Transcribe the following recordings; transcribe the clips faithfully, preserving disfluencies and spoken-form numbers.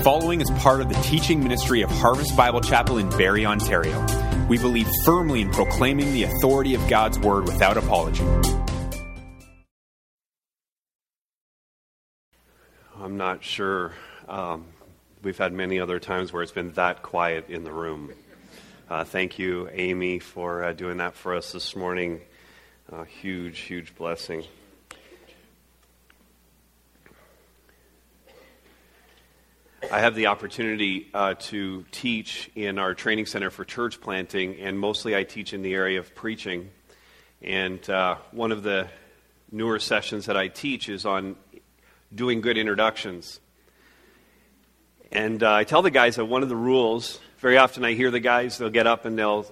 The following is part of the teaching ministry of Harvest Bible Chapel in Barrie, Ontario. We believe firmly in proclaiming the authority of God's Word without apology. I'm not sure. Um, we've had many other times where it's been that quiet in the room. Uh, thank you, Amy, for uh, doing that for us this morning. Uh, huge, huge blessing. I have the opportunity uh, to teach in our training center for church planting, and mostly I teach in the area of preaching. And uh, one of the newer sessions that I teach is on doing good introductions. And uh, I tell the guys that one of the rules, very often I hear the guys, they'll get up and they'll,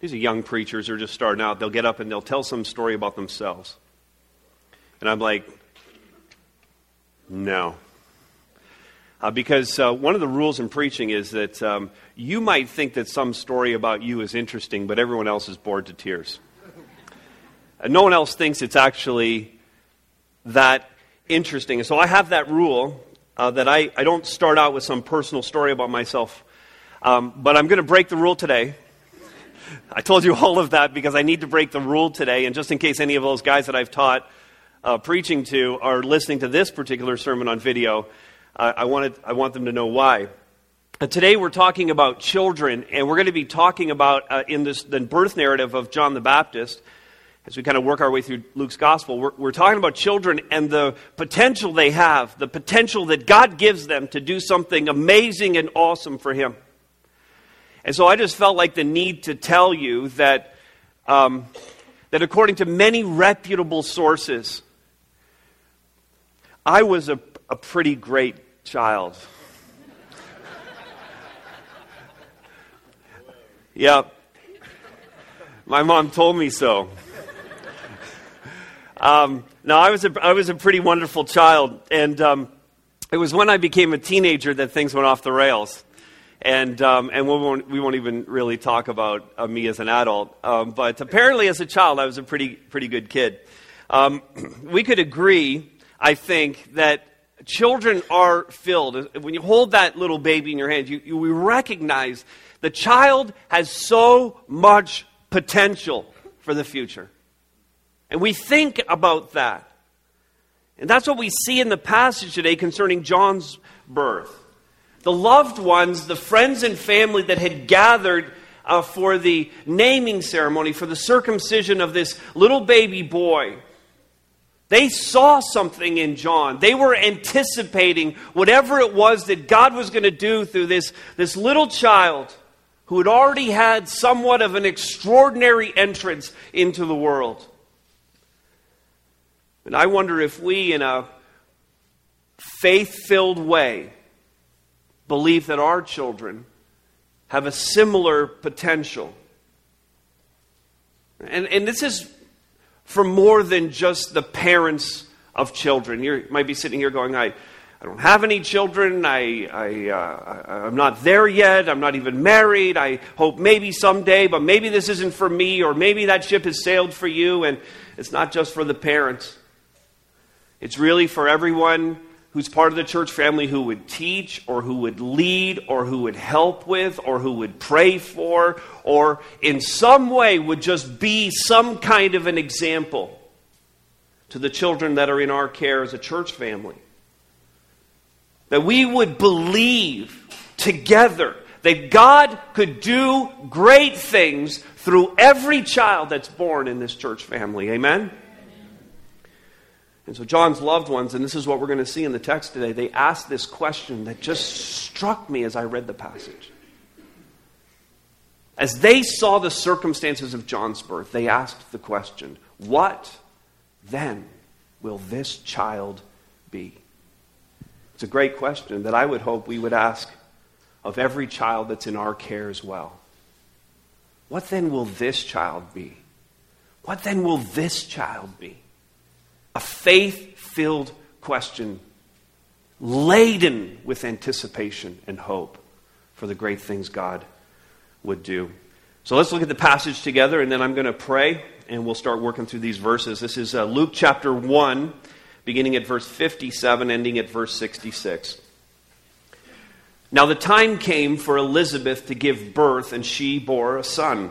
these are young preachers, they're just starting out, they'll get up and they'll tell some story about themselves. And I'm like, no. Uh, because uh, one of the rules in preaching is that um, you might think that some story about you is interesting, but everyone else is bored to tears. And no one else thinks it's actually that interesting. So I have that rule uh, that I, I don't start out with some personal story about myself, um, but I'm going to break the rule today. I told you all of that because I need to break the rule today, and just in case any of those guys that I've taught uh, preaching to are listening to this particular sermon on video, I wanted, I want them to know why. Uh, today we're talking about children, and we're going to be talking about, uh, in this the birth narrative of John the Baptist, as we kind of work our way through Luke's gospel, we're, we're talking about children and the potential they have, the potential that God gives them to do something amazing and awesome for Him. And so I just felt like the need to tell you that, um, that according to many reputable sources, I was a, a pretty great child. Yep. My mom told me so. Um, no, I was a, I was a pretty wonderful child, and um, it was when I became a teenager that things went off the rails, and um, and we won't we won't even really talk about uh, me as an adult. Um, but apparently, as a child, I was a pretty pretty good kid. Um, we could agree, I think, that children are filled. When you hold that little baby in your hand, you, you we recognize the child has so much potential for the future. And we think about that. And that's what we see in the passage today concerning John's birth. The loved ones, the friends and family that had gathered uh, for the naming ceremony, for the circumcision of this little baby boy, they saw something in John. They were anticipating whatever it was that God was going to do through this, this little child who had already had somewhat of an extraordinary entrance into the world. And I wonder if we, in a faith-filled way, believe that our children have a similar potential. And, and this is for more than just the parents of children. You might be sitting here going, I, I don't have any children, I, I, uh, I'm not there yet, I'm not even married, I hope maybe someday, but maybe this isn't for me, or maybe that ship has sailed for you, and it's not just for the parents. It's really for everyone who's part of the church family who would teach, or who would lead, or who would help with, or who would pray for, or in some way would just be some kind of an example to the children that are in our care as a church family. That we would believe together that God could do great things through every child that's born in this church family. Amen? And so John's loved ones, and this is what we're going to see in the text today, they asked this question that just struck me as I read the passage. As they saw the circumstances of John's birth, they asked the question, what then will this child be? It's a great question that I would hope we would ask of every child that's in our care as well. What then will this child be? What then will this child be? A faith-filled question, laden with anticipation and hope for the great things God would do. So let's look at the passage together, and then I'm going to pray, and we'll start working through these verses. This is uh, Luke chapter one, beginning at verse fifty-seven, ending at verse sixty-six. Now the time came for Elizabeth to give birth, and she bore a son.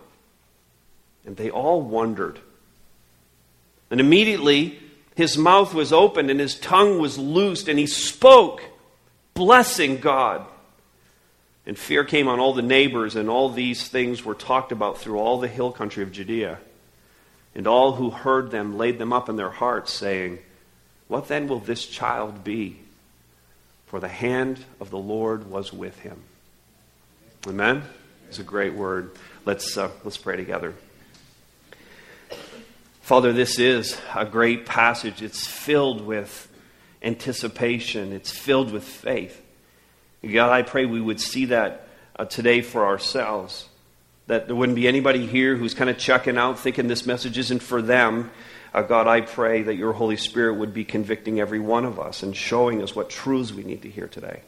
And they all wondered. And immediately his mouth was opened and his tongue was loosed, and he spoke, blessing God. And fear came on all the neighbors, and all these things were talked about through all the hill country of Judea. And all who heard them laid them up in their hearts, saying, "What then will this child be?" For the hand of the Lord was with him. Amen? It's a great word. Let's, uh, let's pray together. Father, this is a great passage. It's filled with anticipation. It's filled with faith. God, I pray we would see that uh, today for ourselves. That there wouldn't be anybody here who's kind of checking out, thinking this message isn't for them. Uh, God, I pray that your Holy Spirit would be convicting every one of us and showing us what truths we need to hear today.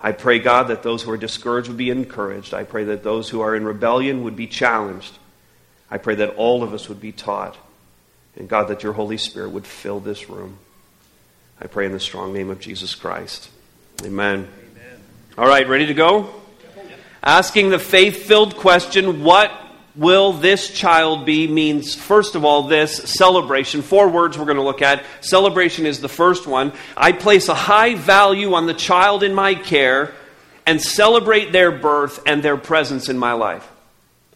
I pray, God, that those who are discouraged would be encouraged. I pray that those who are in rebellion would be challenged. I pray that all of us would be taught. And God, that your Holy Spirit would fill this room. I pray in the strong name of Jesus Christ. Amen. Amen. All right, ready to go? Asking the faith-filled question, what will this child be, means, first of all, this celebration. Four words we're going to look at. Celebration is the first one. I place a high value on the child in my care and celebrate their birth and their presence in my life.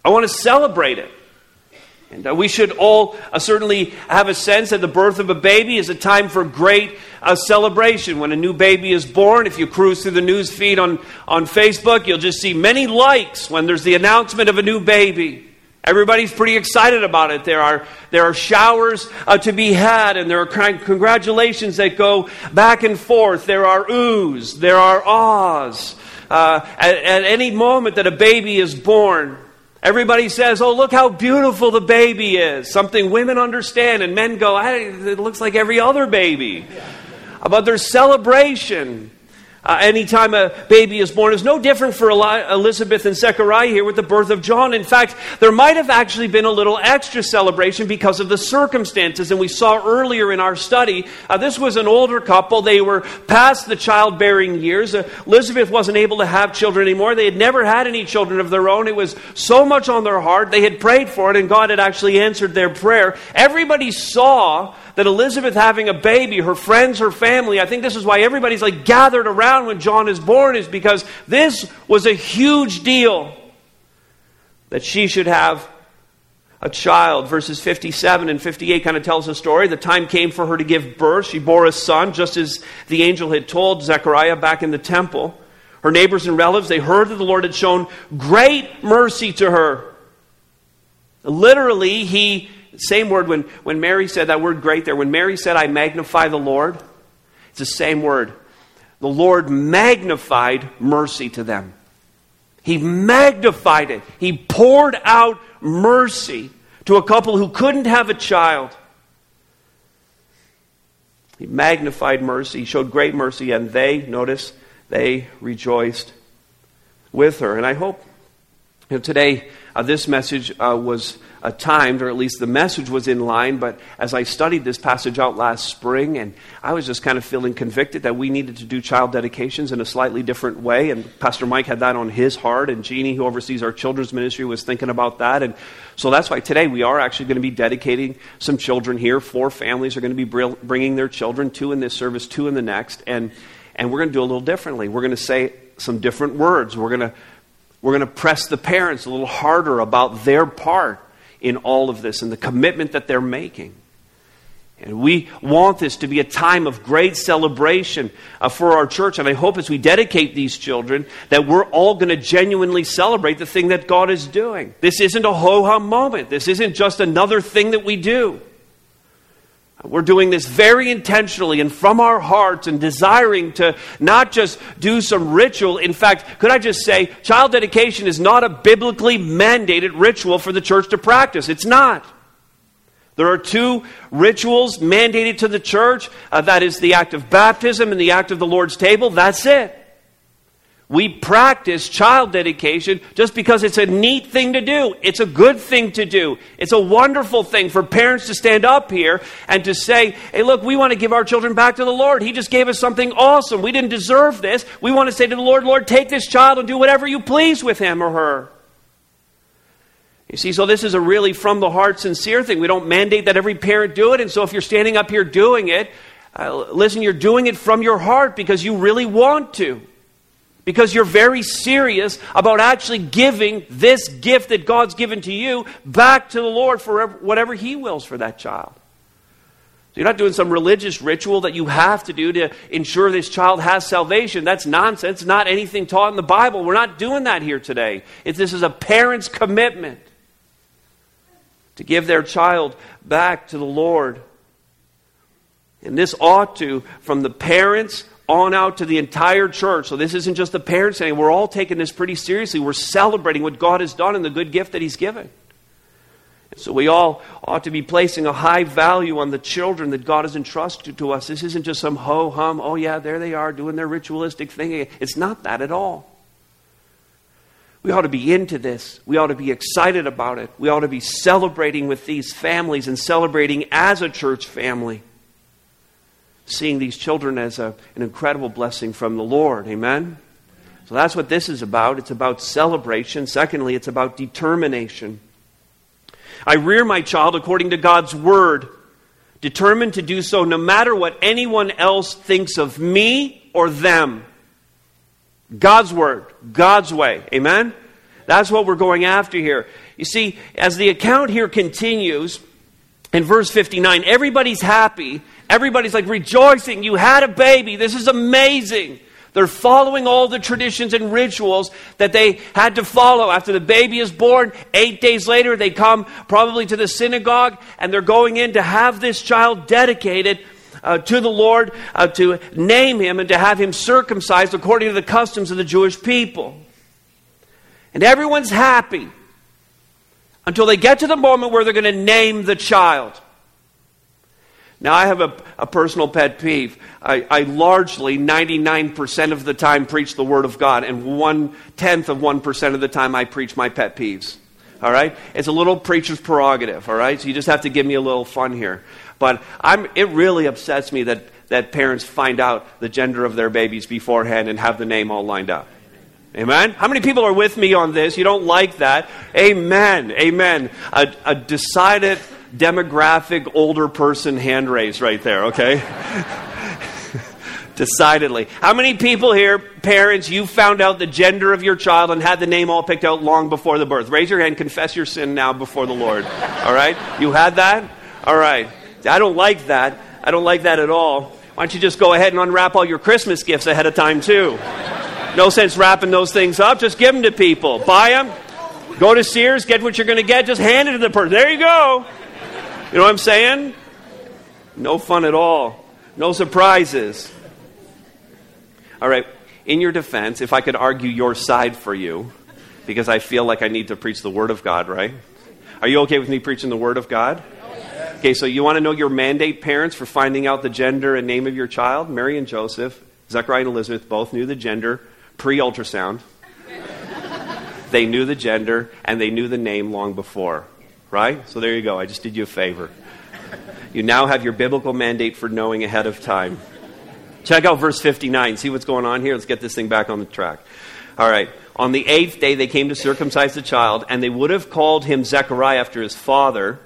I want to celebrate it. And uh, we should all uh, certainly have a sense that the birth of a baby is a time for great uh, celebration. When a new baby is born, if you cruise through the news feed on, on Facebook, you'll just see many likes when there's the announcement of a new baby. Everybody's pretty excited about it. There are there are showers uh, to be had, and there are con- congratulations that go back and forth. There are oohs, there are ahs. Uh, at, at any moment that a baby is born, everybody says, "Oh, look how beautiful the baby is." Something women understand, and men go, "I, it looks like every other baby." But there's celebration. Uh, anytime a baby is born is no different for Elizabeth and Zechariah here with the birth of John. In fact, there might have actually been a little extra celebration because of the circumstances. And we saw earlier in our study, uh, this was an older couple. They were past the childbearing years. Uh, Elizabeth wasn't able to have children anymore. They had never had any children of their own. It was so much on their heart. They had prayed for it, and God had actually answered their prayer. Everybody saw that Elizabeth having a baby, her friends, her family. I think this is why everybody's like gathered around when John is born, is because this was a huge deal that she should have a child. Verses fifty-seven and fifty-eight kind of tells the story. The time came for her to give birth. She bore a son, just as the angel had told Zechariah back in the temple. Her neighbors and relatives, they heard that the Lord had shown great mercy to her. Literally, he, same word when, when Mary said, that word great there, when Mary said, "I magnify the Lord," it's the same word. The Lord magnified mercy to them. He magnified it. He poured out mercy to a couple who couldn't have a child. He magnified mercy. He showed great mercy. And they, notice, they rejoiced with her. And I hope, you know, today uh, this message uh, was uh, timed, or at least the message was in line. But as I studied this passage out last spring, and I was just kind of feeling convicted that we needed to do child dedications in a slightly different way. And Pastor Mike had that on his heart, and Jeannie, who oversees our children's ministry, was thinking about that. And so that's why today we are actually going to be dedicating some children here. Four families are going to be bringing their children, two in this service, two in the next. And, and we're going to do a little differently. We're going to say some different words. We're going to We're going to press the parents a little harder about their part in all of this and the commitment that they're making. And we want this to be a time of great celebration uh, for our church. And I hope as we dedicate these children that we're all going to genuinely celebrate the thing that God is doing. This isn't a ho-hum moment. This isn't just another thing that we do. We're doing this very intentionally and from our hearts and desiring to not just do some ritual. In fact, could I just say, child dedication is not a biblically mandated ritual for the church to practice. It's not. There are two rituals mandated to the church. Uh, that is the act of baptism and the act of the Lord's table. That's it. We practice child dedication just because it's a neat thing to do. It's a good thing to do. It's a wonderful thing for parents to stand up here and to say, hey, look, we want to give our children back to the Lord. He just gave us something awesome. We didn't deserve this. We want to say to the Lord, Lord, take this child and do whatever you please with him or her. You see, so this is a really from the heart, sincere thing. We don't mandate that every parent do it. And so if you're standing up here doing it, uh, listen, you're doing it from your heart because you really want to. Because you're very serious about actually giving this gift that God's given to you back to the Lord for whatever He wills for that child. So you're not doing some religious ritual that you have to do to ensure this child has salvation. That's nonsense. Not anything taught in the Bible. We're not doing that here today. If this is a parent's commitment to give their child back to the Lord. And this ought to, from the parents on out to the entire church. So this isn't just the parents saying, we're all taking this pretty seriously. We're celebrating what God has done and the good gift that He's given. And so we all ought to be placing a high value on the children that God has entrusted to us. This isn't just some ho-hum, oh yeah, there they are doing their ritualistic thing. It's not that at all. We ought to be into this. We ought to be excited about it. We ought to be celebrating with these families and celebrating as a church family. Seeing these children as a, an incredible blessing from the Lord. Amen? So that's what this is about. It's about celebration. Secondly, it's about determination. I rear my child according to God's word, determined to do so no matter what anyone else thinks of me or them. God's word, God's way. Amen? That's what we're going after here. You see, as the account here continues, in verse fifty-nine, everybody's happy. Everybody's like rejoicing. You had a baby. This is amazing. They're following all the traditions and rituals that they had to follow. After the baby is born, eight days later, they come probably to the synagogue and they're going in to have this child dedicated Uh, to the Lord, uh, to name him and to have him circumcised according to the customs of the Jewish people. And everyone's happy until they get to the moment where they're going to name the child. Now, I have a, a personal pet peeve. I, I largely, ninety-nine percent of the time, preach the Word of God, and one-tenth of one percent of the time, I preach my pet peeves. All right? It's a little preacher's prerogative, all right? So you just have to give me a little fun here. But I'm, it really upsets me that, that parents find out the gender of their babies beforehand and have the name all lined up. Amen? How many people are with me on this? You don't like that? Amen. Amen. A, a decided demographic older person hand raise right there, okay? Decidedly. How many people here, parents, you found out the gender of your child and had the name all picked out long before the birth? Raise your hand. Confess your sin now before the Lord. All right? You had that? All right. I don't like that. I don't like that at all. Why don't you just go ahead and unwrap all your Christmas gifts ahead of time too? No sense wrapping those things up. Just give them to people. Buy them. Go to Sears. Get what you're going to get. Just hand it to the person. There you go. You know what I'm saying? No fun at all. No surprises. All right. In your defense, if I could argue your side for you, because I feel like I need to preach the Word of God, right? Are you okay with me preaching the Word of God? Okay, so you want to know your mandate, parents, for finding out the gender and name of your child? Mary and Joseph, Zechariah and Elizabeth both knew the gender pre-ultrasound. They knew the gender, and they knew the name long before, right? So there you go. I just did you a favor. You now have your biblical mandate for knowing ahead of time. Check out verse fifty-nine. See what's going on here? Let's get this thing back on the track. All right. On the eighth day, they came to circumcise the child, and they would have called him Zechariah after his father.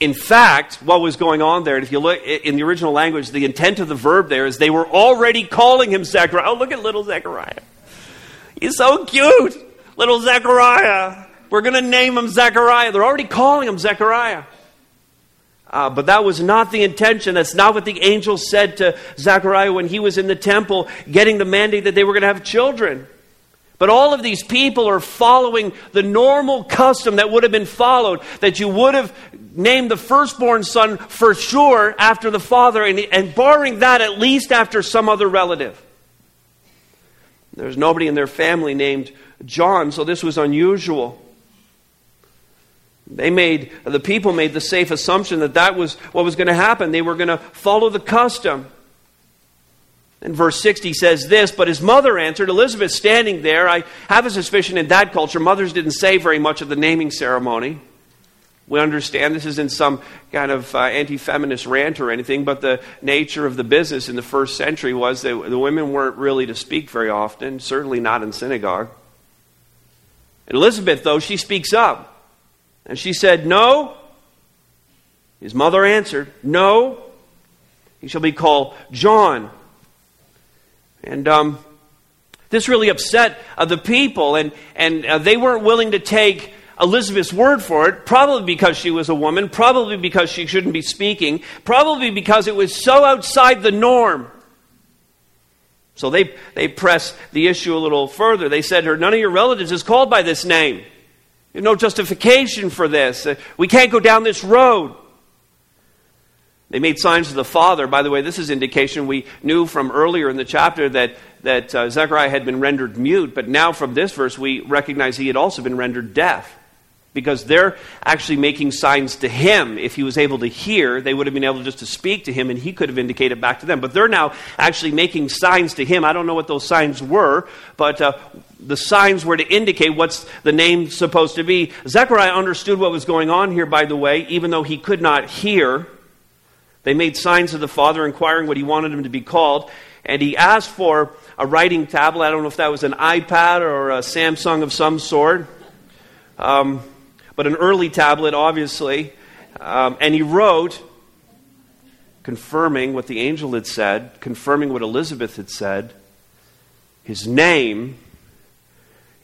In fact, what was going on there, and if you look in the original language, the intent of the verb there is they were already calling him Zechariah. Oh, look at little Zechariah. He's so cute. Little Zechariah. We're going to name him Zechariah. They're already calling him Zechariah. Uh, but that was not the intention. That's not what the angel said to Zechariah when he was in the temple getting the mandate that they were going to have children. But all of these people are following the normal custom that would have been followed, that you would have name the firstborn son for sure after the father, and, and barring that, at least after some other relative. There's nobody in their family named John, so this was unusual. They made, the people made the safe assumption that that was what was going to happen. They were going to follow the custom. And verse sixty says this, "But his mother answered," Elizabeth standing there. I have a suspicion in that culture, mothers didn't say very much at the naming ceremony. We understand this isn't some kind of uh, anti-feminist rant or anything, but the nature of the business in the first century was that the women weren't really to speak very often, certainly not in synagogue. And Elizabeth, though, she speaks up. And she said, "No." His mother answered, "No. He shall be called John." And um, this really upset uh, the people, and, and uh, they weren't willing to take Elizabeth's word for it, probably because she was a woman, probably because she shouldn't be speaking, probably because it was so outside the norm. So they, they pressed the issue a little further. They said to her, "None of your relatives is called by this name. There's no justification for this. We can't go down this road." They made signs to the father. By the way, this is indication we knew from earlier in the chapter that, that uh, Zechariah had been rendered mute, but now from this verse we recognize he had also been rendered deaf, because they're actually making signs to him. If he was able to hear, they would have been able just to speak to him, and he could have indicated back to them. But they're now actually making signs to him. I don't know what those signs were, but uh, the signs were to indicate what's the name supposed to be. Zechariah understood what was going on here, by the way, even though he could not hear. They made signs to the father, inquiring what he wanted him to be called. And he asked for a writing tablet. I don't know if that was an iPad or a Samsung of some sort. Um, but an early tablet, obviously. Um, and he wrote, confirming what the angel had said, confirming what Elizabeth had said, "His name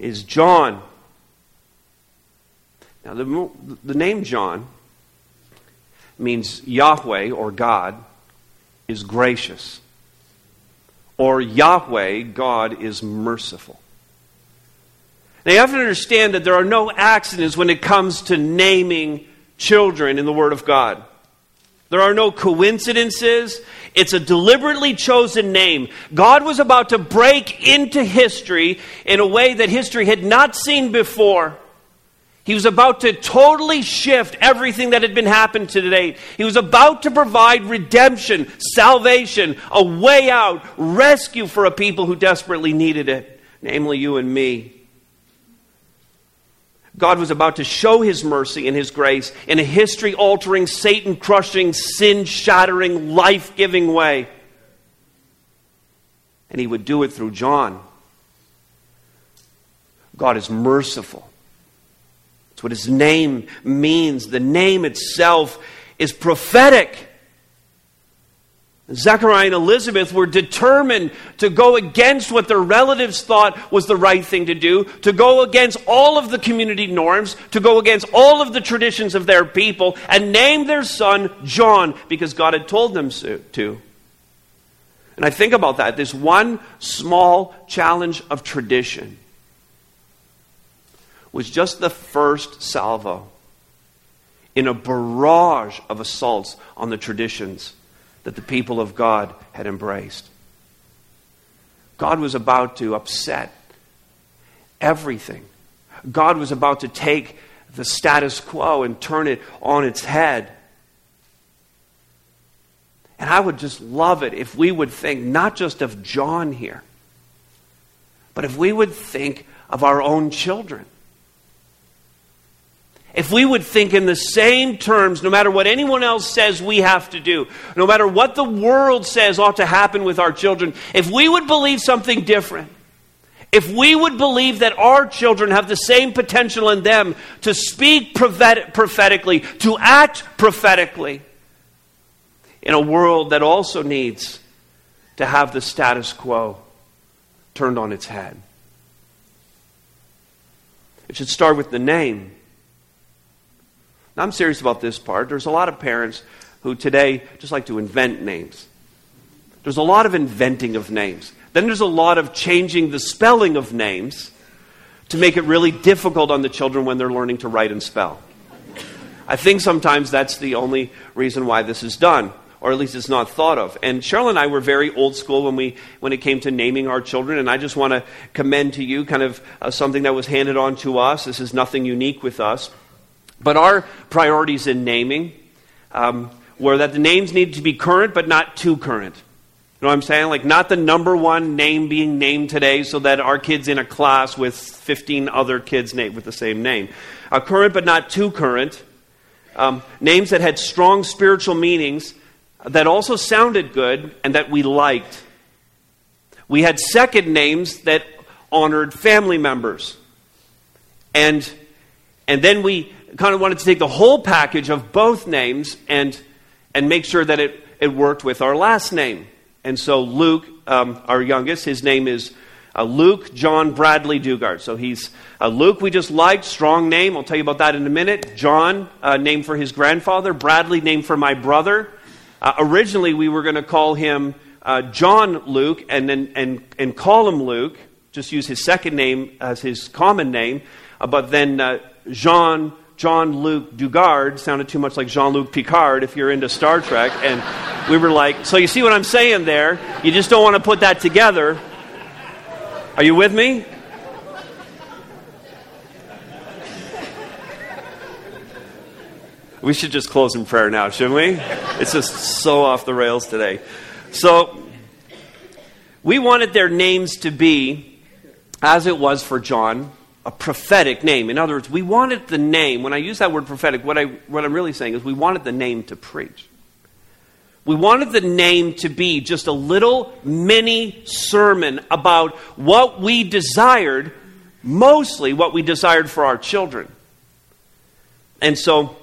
is John." Now, the, the name John means Yahweh, or God, is gracious. Or Yahweh, God, is merciful. Now you have to understand that there are no accidents when it comes to naming children in the Word of God. There are no coincidences. It's a deliberately chosen name. God was about to break into history in a way that history had not seen before. He was about to totally shift everything that had been happened to date. He was about to provide redemption, salvation, a way out, rescue for a people who desperately needed it, namely you and me. God was about to show His mercy and His grace in a history-altering, Satan-crushing, sin-shattering, life-giving way. And He would do it through John. God is merciful. What His name means. The name itself is prophetic. Zechariah and Elizabeth were determined to go against what their relatives thought was the right thing to do, to go against all of the community norms, to go against all of the traditions of their people, and name their son John because God had told them so, to. And I think about that, this one small challenge of tradition was just the first salvo in a barrage of assaults on the traditions that the people of God had embraced. God was about to upset everything. God was about to take the status quo and turn it on its head. And I would just love it if we would think not just of John here, but if we would think of our own children. If we would think in the same terms, no matter what anyone else says we have to do, no matter what the world says ought to happen with our children, if we would believe something different, if we would believe that our children have the same potential in them to speak prophet- prophetically, to act prophetically, in a world that also needs to have the status quo turned on its head. It should start with the name. Now, I'm serious about this part. There's a lot of parents who today just like to invent names. There's a lot of inventing of names. Then there's a lot of changing the spelling of names to make it really difficult on the children when they're learning to write and spell. I think sometimes that's the only reason why this is done, or at least it's not thought of. And Cheryl and I were very old school when we when it came to naming our children, and I just want to commend to you kind of uh, something that was handed on to us. This is nothing unique with us. But our priorities in naming um, were that the names needed to be current, but not too current. You know what I'm saying? Like not the number one name being named today so that our kid's in a class with fifteen other kids named with the same name. A current, but not too current. Um, names that had strong spiritual meanings that also sounded good and that we liked. We had second names that honored family members. And and then we kind of wanted to take the whole package of both names and and make sure that it, it worked with our last name. And so Luke, um, our youngest, his name is uh, Luke John Bradley Dugard. So he's uh, Luke, we just liked, strong name. I'll tell you about that in a minute. John, uh, named for his grandfather. Bradley, named for my brother. Uh, originally, we were going to call him uh, John Luke and, and, and, and call him Luke. Just use his second name as his common name. Uh, but then uh, Jean, Jean-Luc Dugard sounded too much like Jean-Luc Picard if you're into Star Trek. And we were like, so you see what I'm saying there? You just don't want to put that together. Are you with me? We should just close in prayer now, shouldn't we? It's just so off the rails today. So we wanted their names to be, as it was for John, a prophetic name. In other words, we wanted the name. When I use that word prophetic, what I what I'm really saying is we wanted the name to preach. We wanted the name to be just a little mini sermon about what we desired, mostly what we desired for our children. And so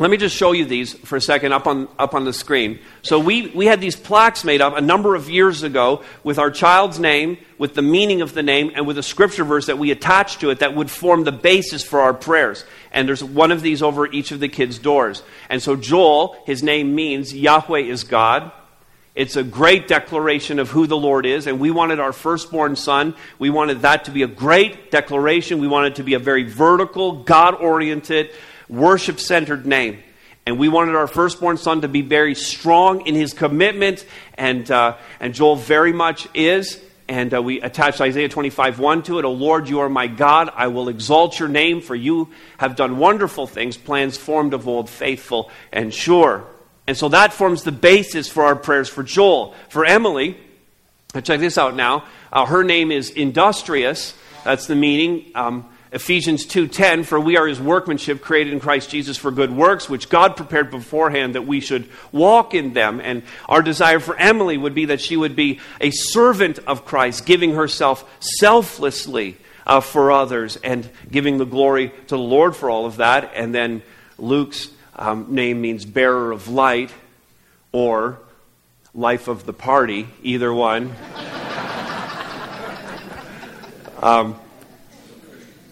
let me just show you these for a second up on up on the screen. So we, we had these plaques made up a number of years ago with our child's name, with the meaning of the name, and with a scripture verse that we attached to it that would form the basis for our prayers. And there's one of these over each of the kids' doors. And so Joel, his name means Yahweh is God. It's a great declaration of who the Lord is, and we wanted our firstborn son, we wanted that to be a great declaration. We wanted it to be a very vertical, God-oriented, worship-centered name. And we wanted our firstborn son to be very strong in his commitment, and uh, and Joel very much is. And uh, we attached Isaiah twenty-five one to it. O Lord, you are my God. I will exalt your name, for you have done wonderful things, plans formed of old, faithful and sure. And so that forms the basis for our prayers for Joel. For Emily, check this out now. Uh, her name is Industrious. That's the meaning. Um Ephesians two ten, for we are his workmanship created in Christ Jesus for good works, which God prepared beforehand that we should walk in them. And our desire for Emily would be that she would be a servant of Christ, giving herself selflessly uh, for others and giving the glory to the Lord for all of that. And then Luke's um, name means bearer of light or life of the party, either one. um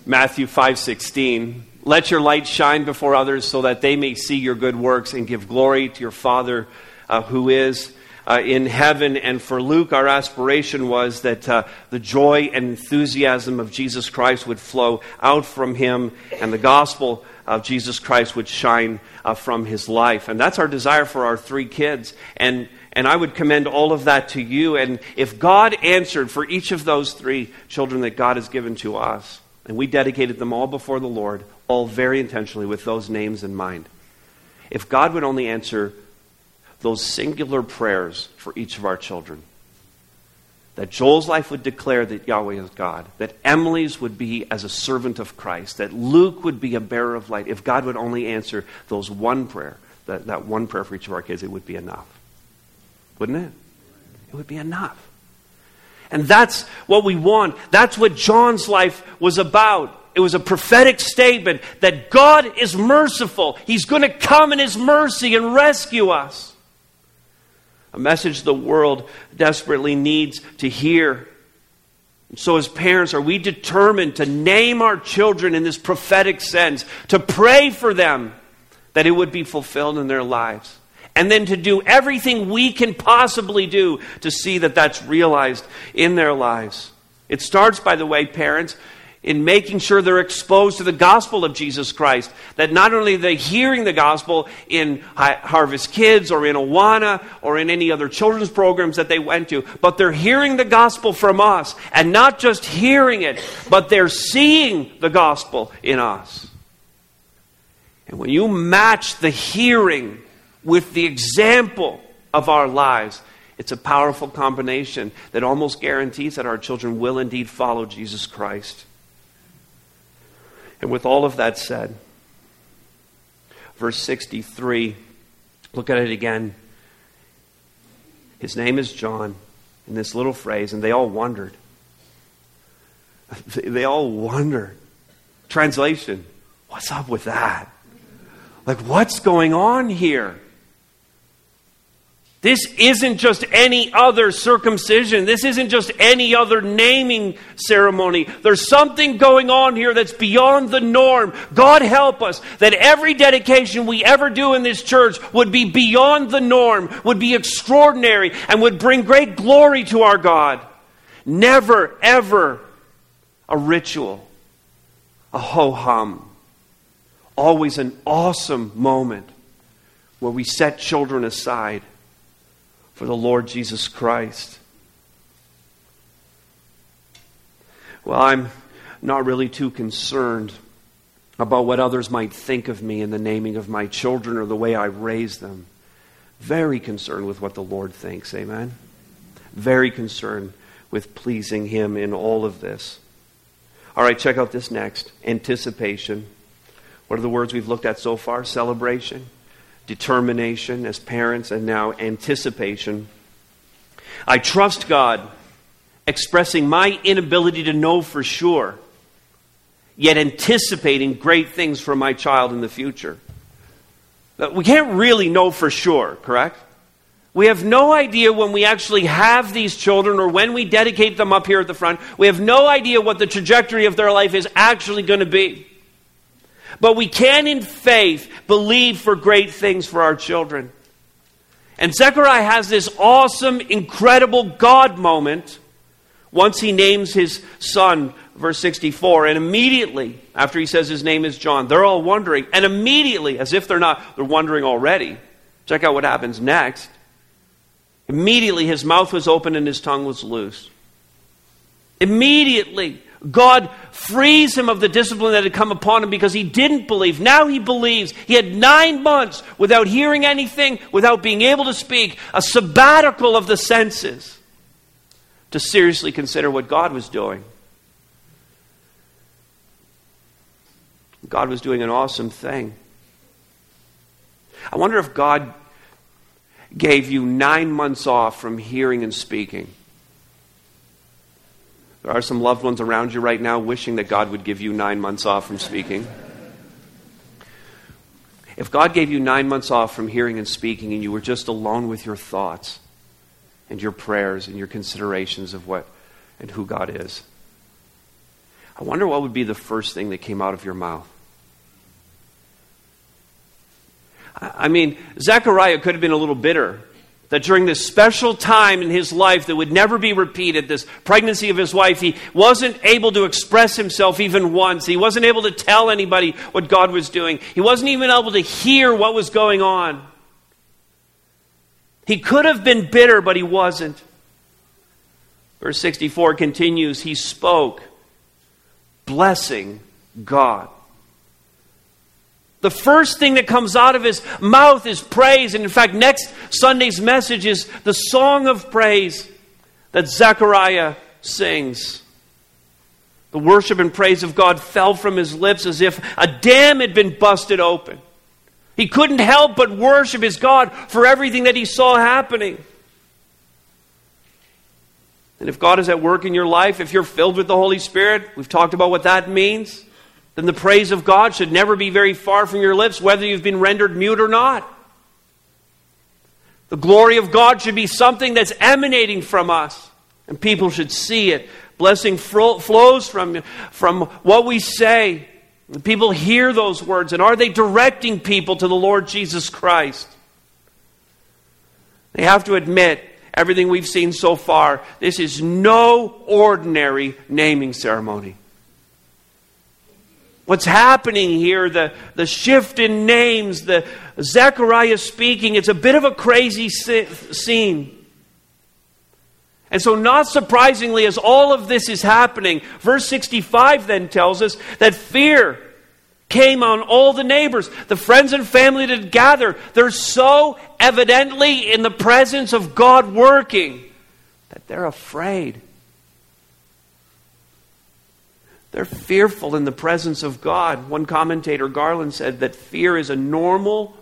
Matthew five sixteen, let your light shine before others so that they may see your good works and give glory to your Father uh, who is uh, in heaven. And for Luke, our aspiration was that uh, the joy and enthusiasm of Jesus Christ would flow out from him and the gospel of Jesus Christ would shine uh, from his life. And that's our desire for our three kids. And And I would commend all of that to you. And if God answered for each of those three children that God has given to us, and we dedicated them all before the Lord, all very intentionally with those names in mind. If God would only answer those singular prayers for each of our children, that Joel's life would declare that Yahweh is God, that Emily's would be as a servant of Christ, that Luke would be a bearer of light. If God would only answer those one prayer, that, that one prayer for each of our kids, it would be enough. Wouldn't it? It would be enough. And that's what we want. That's what John's life was about. It was a prophetic statement that God is merciful. He's going to come in his mercy and rescue us. A message the world desperately needs to hear. And so as parents, are we determined to name our children in this prophetic sense, to pray for them that it would be fulfilled in their lives? And then to do everything we can possibly do to see that that's realized in their lives. It starts, by the way, parents, in making sure they're exposed to the gospel of Jesus Christ. That not only are they hearing the gospel in Harvest Kids or in Awana or in any other children's programs that they went to, but they're hearing the gospel from us. And not just hearing it, but they're seeing the gospel in us. And when you match the hearing with the example of our lives, it's a powerful combination that almost guarantees that our children will indeed follow Jesus Christ. And with all of that said, verse sixty-three, look at it again. His name is John, in this little phrase, and they all wondered. They all wondered. Translation, what's up with that? Like, what's going on here? This isn't just any other circumcision. This isn't just any other naming ceremony. There's something going on here that's beyond the norm. God help us that every dedication we ever do in this church would be beyond the norm, would be extraordinary, and would bring great glory to our God. Never, ever a ritual, a ho-hum. Always an awesome moment where we set children aside for the Lord Jesus Christ. Well, I'm not really too concerned about what others might think of me in the naming of my children or the way I raise them. Very concerned with what the Lord thinks, amen? Very concerned with pleasing Him in all of this. All right, check out this next. Anticipation. What are the words we've looked at so far? Celebration. Determination as parents, and now anticipation. I trust God, expressing my inability to know for sure, yet anticipating great things for my child in the future. We can't really know for sure, correct? We have no idea when we actually have these children or when we dedicate them up here at the front. We have no idea what the trajectory of their life is actually going to be. But we can, in faith, believe for great things for our children. And Zechariah has this awesome, incredible God moment once he names his son, verse sixty-four. And immediately, after he says his name is John, they're all wondering. And immediately, as if they're not, they're wondering already. Check out what happens next. Immediately, his mouth was open and his tongue was loose. Immediately, God frees him of the discipline that had come upon him because he didn't believe. Now he believes. He had nine months without hearing anything, without being able to speak, a sabbatical of the senses to seriously consider what God was doing. God was doing an awesome thing. I wonder if God gave you nine months off from hearing and speaking. There are some loved ones around you right now wishing that God would give you nine months off from speaking. If God gave you nine months off from hearing and speaking and you were just alone with your thoughts and your prayers and your considerations of what and who God is, I wonder what would be the first thing that came out of your mouth. I mean, Zechariah could have been a little bitter that during this special time in his life that would never be repeated, this pregnancy of his wife, he wasn't able to express himself even once. He wasn't able to tell anybody what God was doing. He wasn't even able to hear what was going on. He could have been bitter, but he wasn't. Verse sixty-four continues, he spoke, blessing God. The first thing that comes out of his mouth is praise. And in fact, next Sunday's message is the song of praise that Zechariah sings. The worship and praise of God fell from his lips as if a dam had been busted open. He couldn't help but worship his God for everything that he saw happening. And if God is at work in your life, if you're filled with the Holy Spirit, we've talked about what that means. Then the praise of God should never be very far from your lips, whether you've been rendered mute or not. The glory of God should be something that's emanating from us, and people should see it. Blessing flows from, from what we say. People hear those words, and are they directing people to the Lord Jesus Christ? They have to admit, everything we've seen so far, this is no ordinary naming ceremony. what's happening here, the, the shift in names, the Zechariah speaking. It's a bit of a crazy scene. And so not surprisingly, as all of this is happening, verse sixty-five then tells us that fear came on all the neighbors, the friends and family that gather. They're so evidently in the presence of God working that they're afraid. They're fearful in the presence of God. One commentator, Garland, said that fear is a normal,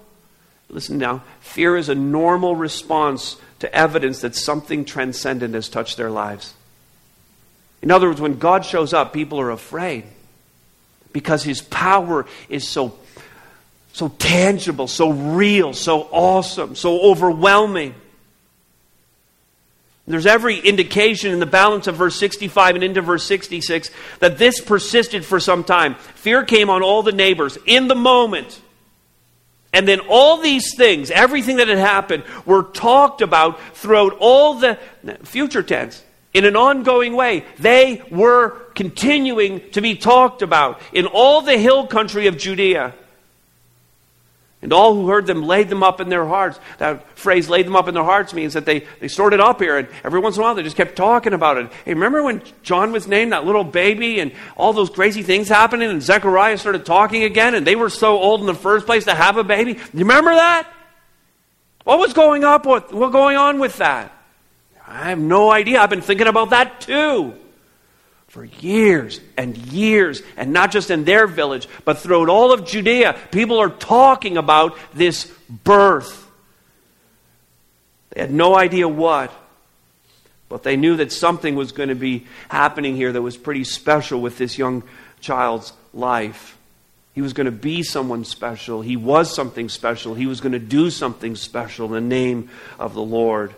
listen now, fear is a normal response to evidence that something transcendent has touched their lives. In other words, when God shows up, people are afraid because His power is so, so tangible, so real, so awesome, so overwhelming. There's every indication in the balance of verse sixty-five and into verse sixty-six that this persisted for some time. Fear came on all the neighbors in the moment. And then all these things, everything that had happened, were talked about throughout all the future tense in an ongoing way. They were continuing to be talked about in all the hill country of Judea. And all who heard them laid them up in their hearts. That phrase, laid them up in their hearts, means that they, they stored it up here. And every once in a while, they just kept talking about it. Hey, remember when John was named, that little baby, and all those crazy things happening? And Zechariah started talking again, and they were so old in the first place to have a baby. You remember that? What was going up with, what going on with that? I have no idea. I've been thinking about that too. For years and years, and not just in their village, but throughout all of Judea, people are talking about this birth. They had no idea what, but they knew that something was going to be happening here that was pretty special with this young child's life. He was going to be someone special. He was something special. He was going to do something special in the name of the Lord.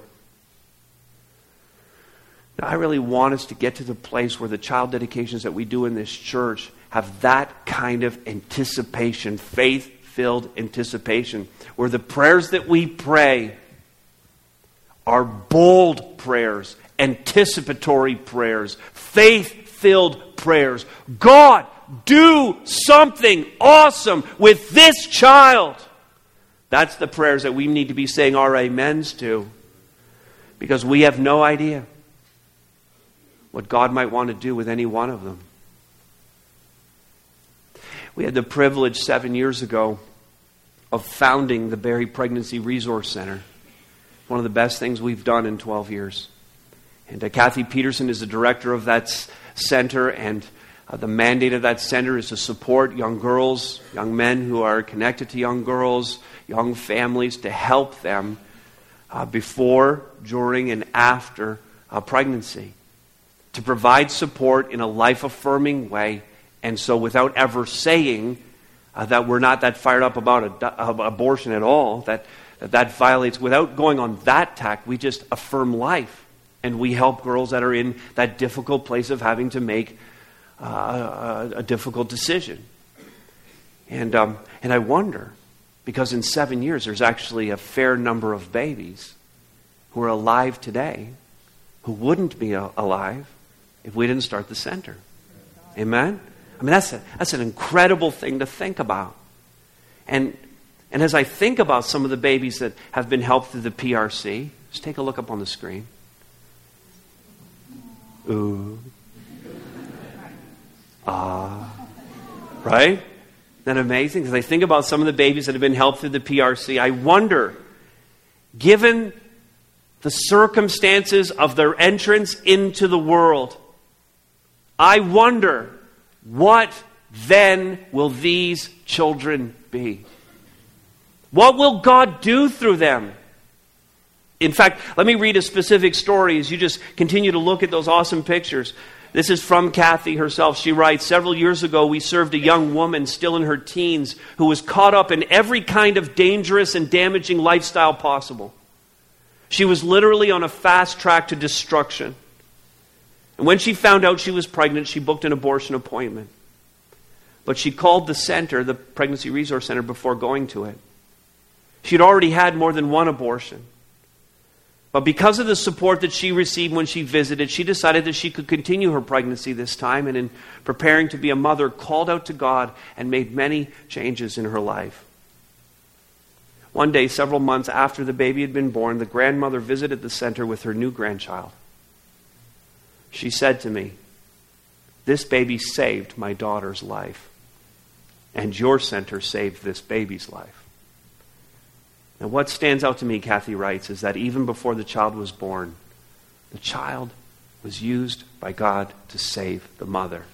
I really want us to get to the place where the child dedications that we do in this church have that kind of anticipation, faith-filled anticipation, where the prayers that we pray are bold prayers, anticipatory prayers, faith-filled prayers. God, do something awesome with this child. That's the prayers that we need to be saying our amens to, because we have no idea what God might want to do with any one of them. We had the privilege seven years ago of founding the Barry Pregnancy Resource Center. One of the best things we've done in twelve years. And uh, Kathy Peterson is the director of that s- center, and uh, the mandate of that center is to support young girls, young men who are connected to young girls, young families, to help them uh, before, during, and after uh, pregnancy, to provide support in a life-affirming way. And so without ever saying uh, that we're not that fired up about a, uh, abortion at all, that, that that violates, without going on that tack, we just affirm life. And we help girls that are in that difficult place of having to make uh, a, a difficult decision. And um, and I wonder, because in seven years, there's actually a fair number of babies who are alive today who wouldn't be alive if we didn't start the center. Amen? I mean, that's a, that's an incredible thing to think about. And and as I think about some of the babies that have been helped through the P R C, just take a look up on the screen. Ooh. Ah. Uh, right? Isn't that amazing? As I think about some of the babies that have been helped through the P R C, I wonder, given the circumstances of their entrance into the world, I wonder, what then will these children be? What will God do through them? In fact, let me read a specific story as you just continue to look at those awesome pictures. This is from Kathy herself. She writes, several years ago, we served a young woman still in her teens who was caught up in every kind of dangerous and damaging lifestyle possible. She was literally on a fast track to destruction. And when she found out she was pregnant, she booked an abortion appointment. But she called the center, the Pregnancy Resource Center, before going to it. She'd already had more than one abortion. But because of the support that she received when she visited, she decided that she could continue her pregnancy this time, and in preparing to be a mother, called out to God and made many changes in her life. One day, several months after the baby had been born, the grandmother visited the center with her new grandchild. She said to me, "This baby saved my daughter's life, and your center saved this baby's life." And what stands out to me, Kathy writes, is that even before the child was born, the child was used by God to save the mother.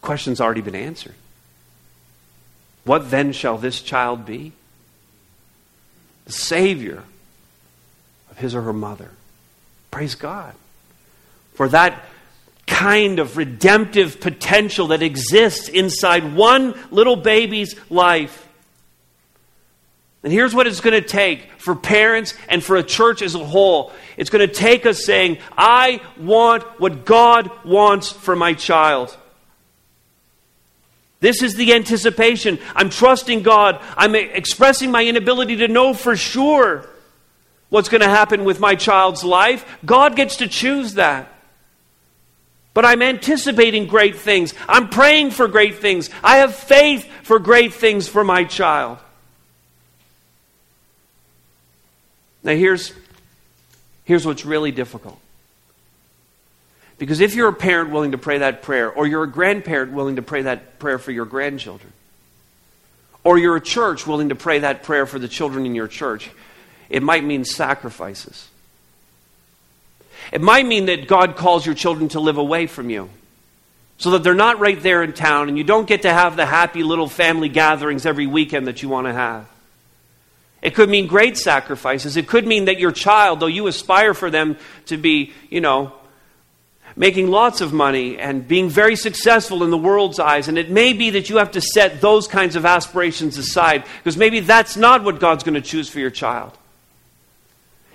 The question's already been answered. What then shall this child be? The savior of his or her mother. Praise God for that kind of redemptive potential that exists inside one little baby's life. And here's what it's going to take for parents and for a church as a whole. It's going to take us saying, I want what God wants for my child. This is the anticipation. I'm trusting God. I'm expressing my inability to know for sure what's going to happen with my child's life. God gets to choose that. But I'm anticipating great things. I'm praying for great things. I have faith for great things for my child. Now here's, here's what's really difficult. Because if you're a parent willing to pray that prayer, or you're a grandparent willing to pray that prayer for your grandchildren, or you're a church willing to pray that prayer for the children in your church, it might mean sacrifices. It might mean that God calls your children to live away from you, so that they're not right there in town, and you don't get to have the happy little family gatherings every weekend that you want to have. It could mean great sacrifices. It could mean that your child, though you aspire for them to be, you know, making lots of money and being very successful in the world's eyes. And it may be that you have to set those kinds of aspirations aside, because maybe that's not what God's going to choose for your child.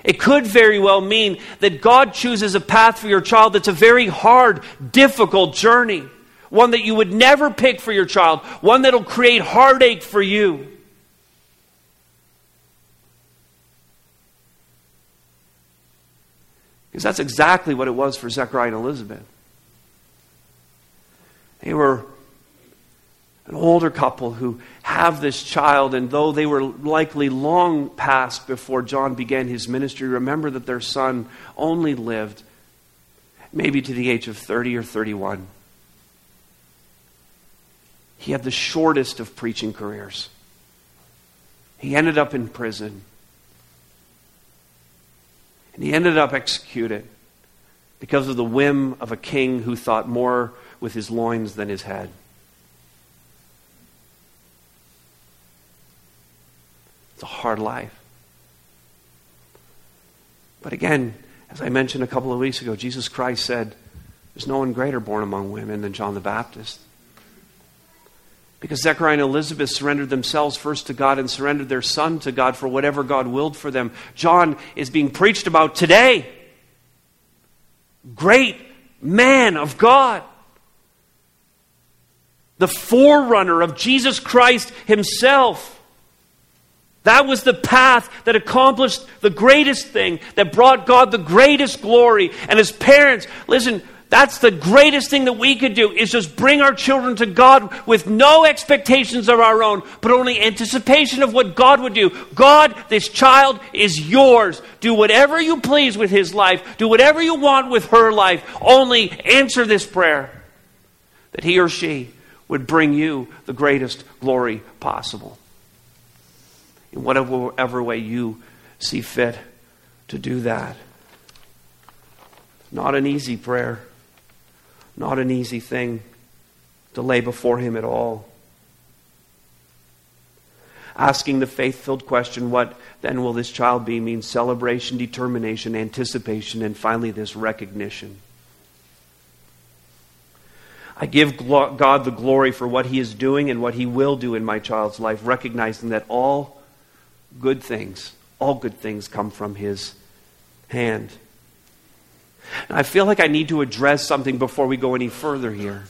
It could very well mean that God chooses a path for your child that's a very hard, difficult journey. One that you would never pick for your child. One that'll create heartache for you. Because that's exactly what it was for Zechariah and Elizabeth. They were an older couple who have this child, and though they were likely long past before John began his ministry, remember that their son only lived maybe to the age of thirty or thirty-one. He had the shortest of preaching careers. He ended up in prison. And he ended up executed because of the whim of a king who thought more with his loins than his head. It's a hard life. But again, as I mentioned a couple of weeks ago, Jesus Christ said, there's no one greater born among women than John the Baptist. Because Zechariah and Elizabeth surrendered themselves first to God and surrendered their son to God for whatever God willed for them. John is being preached about today. Great man of God. The forerunner of Jesus Christ himself. That was the path that accomplished the greatest thing, that brought God the greatest glory. And as parents, listen, that's the greatest thing that we could do, is just bring our children to God with no expectations of our own, but only anticipation of what God would do. God, this child is yours. Do whatever you please with his life. Do whatever you want with her life. Only answer this prayer that he or she would bring you the greatest glory possible in whatever way you see fit to do that. Not an easy prayer. Not an easy thing to lay before him at all. Asking the faith-filled question, what then will this child be, means celebration, determination, anticipation, and finally this recognition. I give glo- God the glory for what he is doing and what he will do in my child's life, recognizing that all good things, all good things come from his hand. And I feel like I need to address something before we go any further here.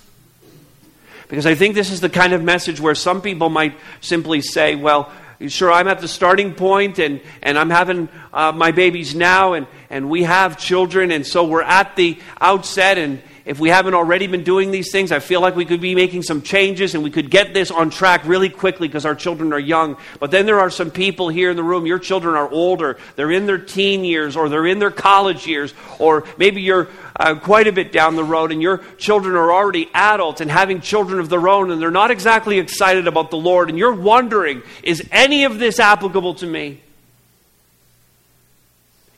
Because I think this is the kind of message where some people might simply say, well, sure, I'm at the starting point, and, and I'm having uh, my babies now, and, and we have children, and so we're at the outset, and if we haven't already been doing these things, I feel like we could be making some changes and we could get this on track really quickly because our children are young. But then there are some people here in the room, your children are older, they're in their teen years or they're in their college years, or maybe you're uh, quite a bit down the road and your children are already adults and having children of their own and they're not exactly excited about the Lord and you're wondering, is any of this applicable to me?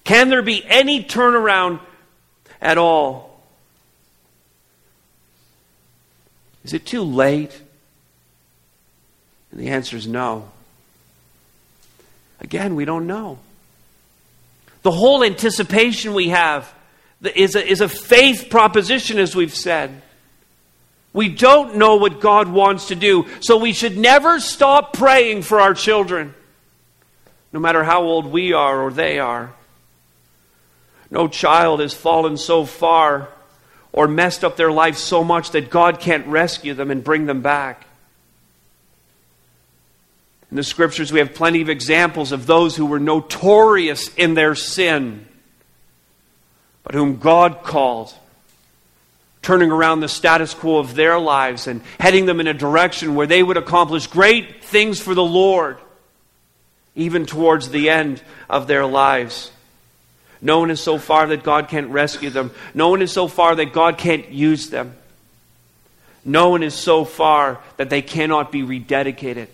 Can there be any turnaround at all? Is it too late? And the answer is no. Again, we don't know. The whole anticipation we have is a, is a faith proposition, as we've said. We don't know what God wants to do, so we should never stop praying for our children, no matter how old we are or they are. No child has fallen so far or messed up their life so much that God can't rescue them and bring them back. In the scriptures, we have plenty of examples of those who were notorious in their sin, but whom God called, turning around the status quo of their lives and heading them in a direction where they would accomplish great things for the Lord, even towards the end of their lives. No one is so far that God can't rescue them. No one is so far that God can't use them. No one is so far that they cannot be rededicated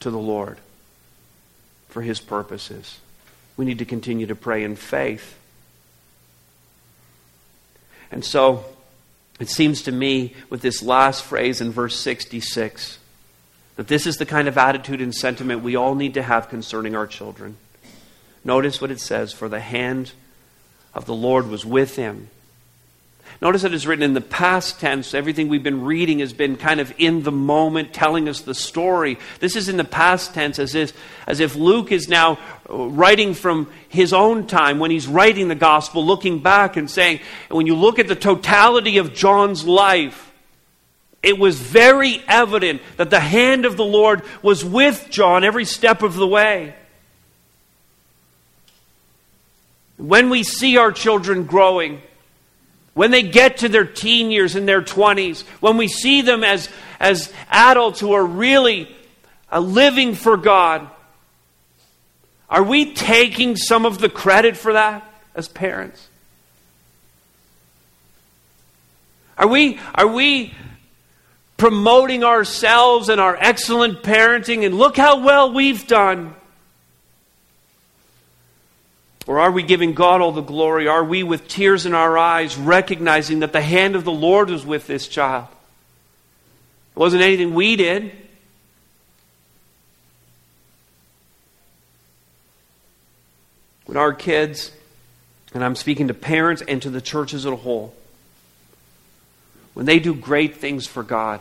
to the Lord for His purposes. We need to continue to pray in faith. And so, it seems to me with this last phrase in verse sixty-six, that this is the kind of attitude and sentiment we all need to have concerning our children. Notice what it says, for the hand of the Lord was with him. Notice that it's written in the past tense. Everything we've been reading has been kind of in the moment, telling us the story. This is in the past tense, as if, as if Luke is now writing from his own time when he's writing the gospel, looking back and saying, when you look at the totality of John's life, it was very evident that the hand of the Lord was with John every step of the way. When we see our children growing, when they get to their teen years and their twenties, when we see them as, as adults who are really living for God, are we taking some of the credit for that as parents? Are we, are we promoting ourselves and our excellent parenting and look how well we've done? Or are we giving God all the glory? Are we with tears in our eyes recognizing that the hand of the Lord was with this child? It wasn't anything we did. When our kids, and I'm speaking to parents and to the church as a whole, when they do great things for God,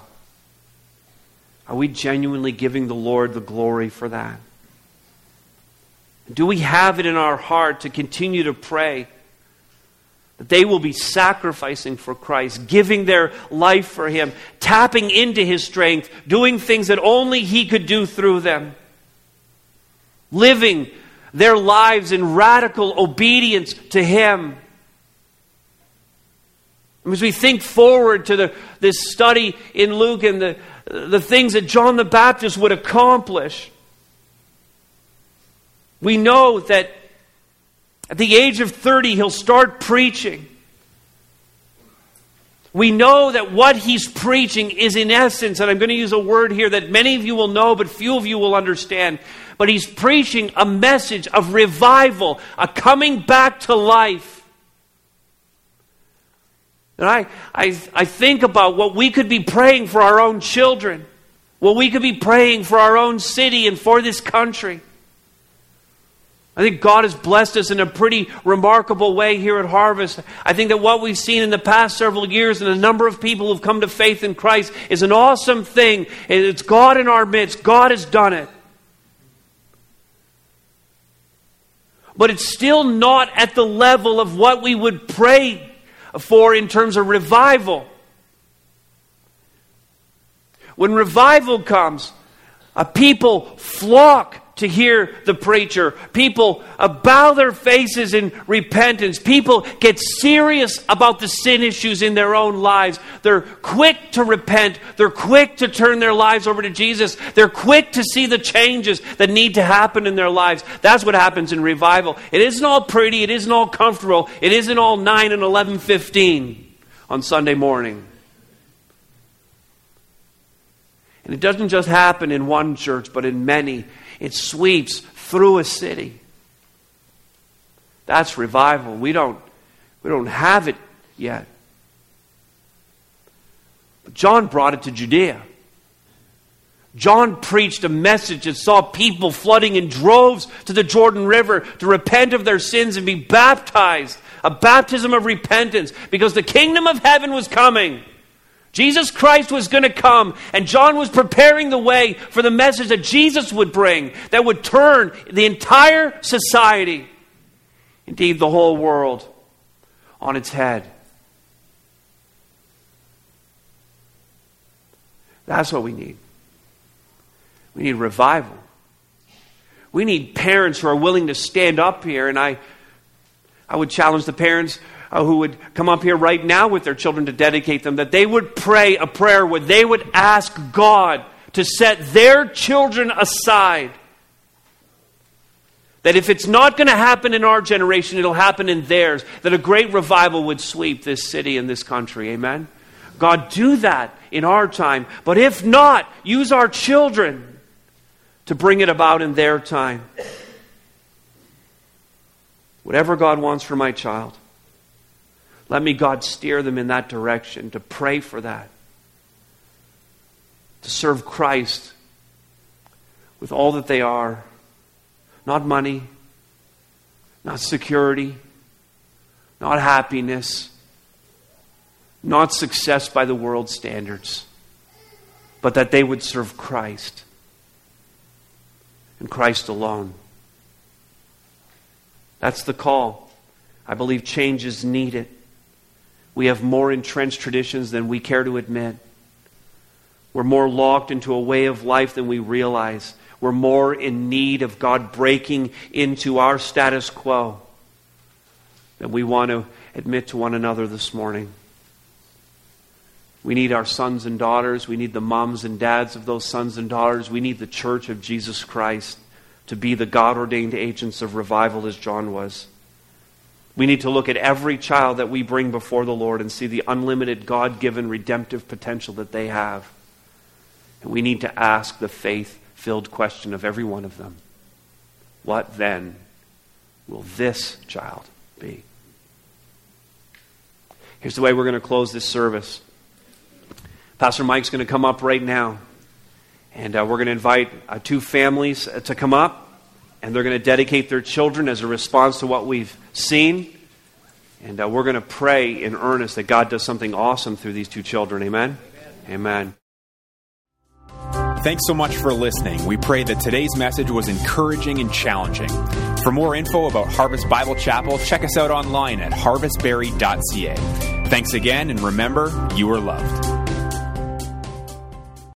are we genuinely giving the Lord the glory for that? Do we have it in our heart to continue to pray that they will be sacrificing for Christ, giving their life for Him, tapping into His strength, doing things that only He could do through them, living their lives in radical obedience to Him? As we think forward to the, this study in Luke and the, the things that John the Baptist would accomplish, we know that at the age of thirty, he'll start preaching. We know that what he's preaching is in essence, and I'm going to use a word here that many of you will know, but few of you will understand, but he's preaching a message of revival, a coming back to life. And I, I, I think about what we could be praying for our own children, what we could be praying for our own city and for this country. I think God has blessed us in a pretty remarkable way here at Harvest. I think that what we've seen in the past several years and the number of people who've come to faith in Christ is an awesome thing. It's God in our midst. God has done it. But it's still not at the level of what we would pray for in terms of revival. When revival comes, a people flock to hear the preacher. People uh, bow their faces in repentance. People get serious about the sin issues in their own lives. They're quick to repent. They're quick to turn their lives over to Jesus. They're quick to see the changes that need to happen in their lives. That's what happens in revival. It isn't all pretty. It isn't all comfortable. It isn't all nine and eleven fifteen on Sunday morning. And it doesn't just happen in one church, but in many. It sweeps through a city. That's revival. We don't, we don't have it yet. But John brought it to Judea. John preached a message that saw people flooding in droves to the Jordan River to repent of their sins and be baptized. A baptism of repentance, because the kingdom of heaven was coming. Jesus Christ was going to come, and John was preparing the way for the message that Jesus would bring that would turn the entire society, indeed the whole world, on its head. That's what we need. We need revival. We need parents who are willing to stand up here, and I, I would challenge the parents Uh, who would come up here right now with their children to dedicate them, that they would pray a prayer where they would ask God to set their children aside. That if it's not going to happen in our generation, it'll happen in theirs. That a great revival would sweep this city and this country. Amen? God, do that in our time. But if not, use our children to bring it about in their time. Whatever God wants for my child, let me, God, steer them in that direction, to pray for that, to serve Christ with all that they are. Not money, not security, not happiness, not success by the world's standards, but that they would serve Christ and Christ alone. That's the call. I believe change is needed. We have more entrenched traditions than we care to admit. We're more locked into a way of life than we realize. We're more in need of God breaking into our status quo than we want to admit to one another this morning. We need our sons and daughters. We need the moms and dads of those sons and daughters. We need the Church of Jesus Christ to be the God-ordained agents of revival as John was. We need to look at every child that we bring before the Lord and see the unlimited God-given redemptive potential that they have. And we need to ask the faith-filled question of every one of them. What then will this child be? Here's the way we're going to close this service. Pastor Mike's going to come up right now. And uh, we're going to invite uh, two families uh, to come up. And they're going to dedicate their children as a response to what we've seen. And uh, we're going to pray in earnest that God does something awesome through these two children. Amen? Amen. Amen. Thanks so much for listening. We pray that today's message was encouraging and challenging. For more info about Harvest Bible Chapel, check us out online at harvest berry dot c a. Thanks again, and remember, you are loved.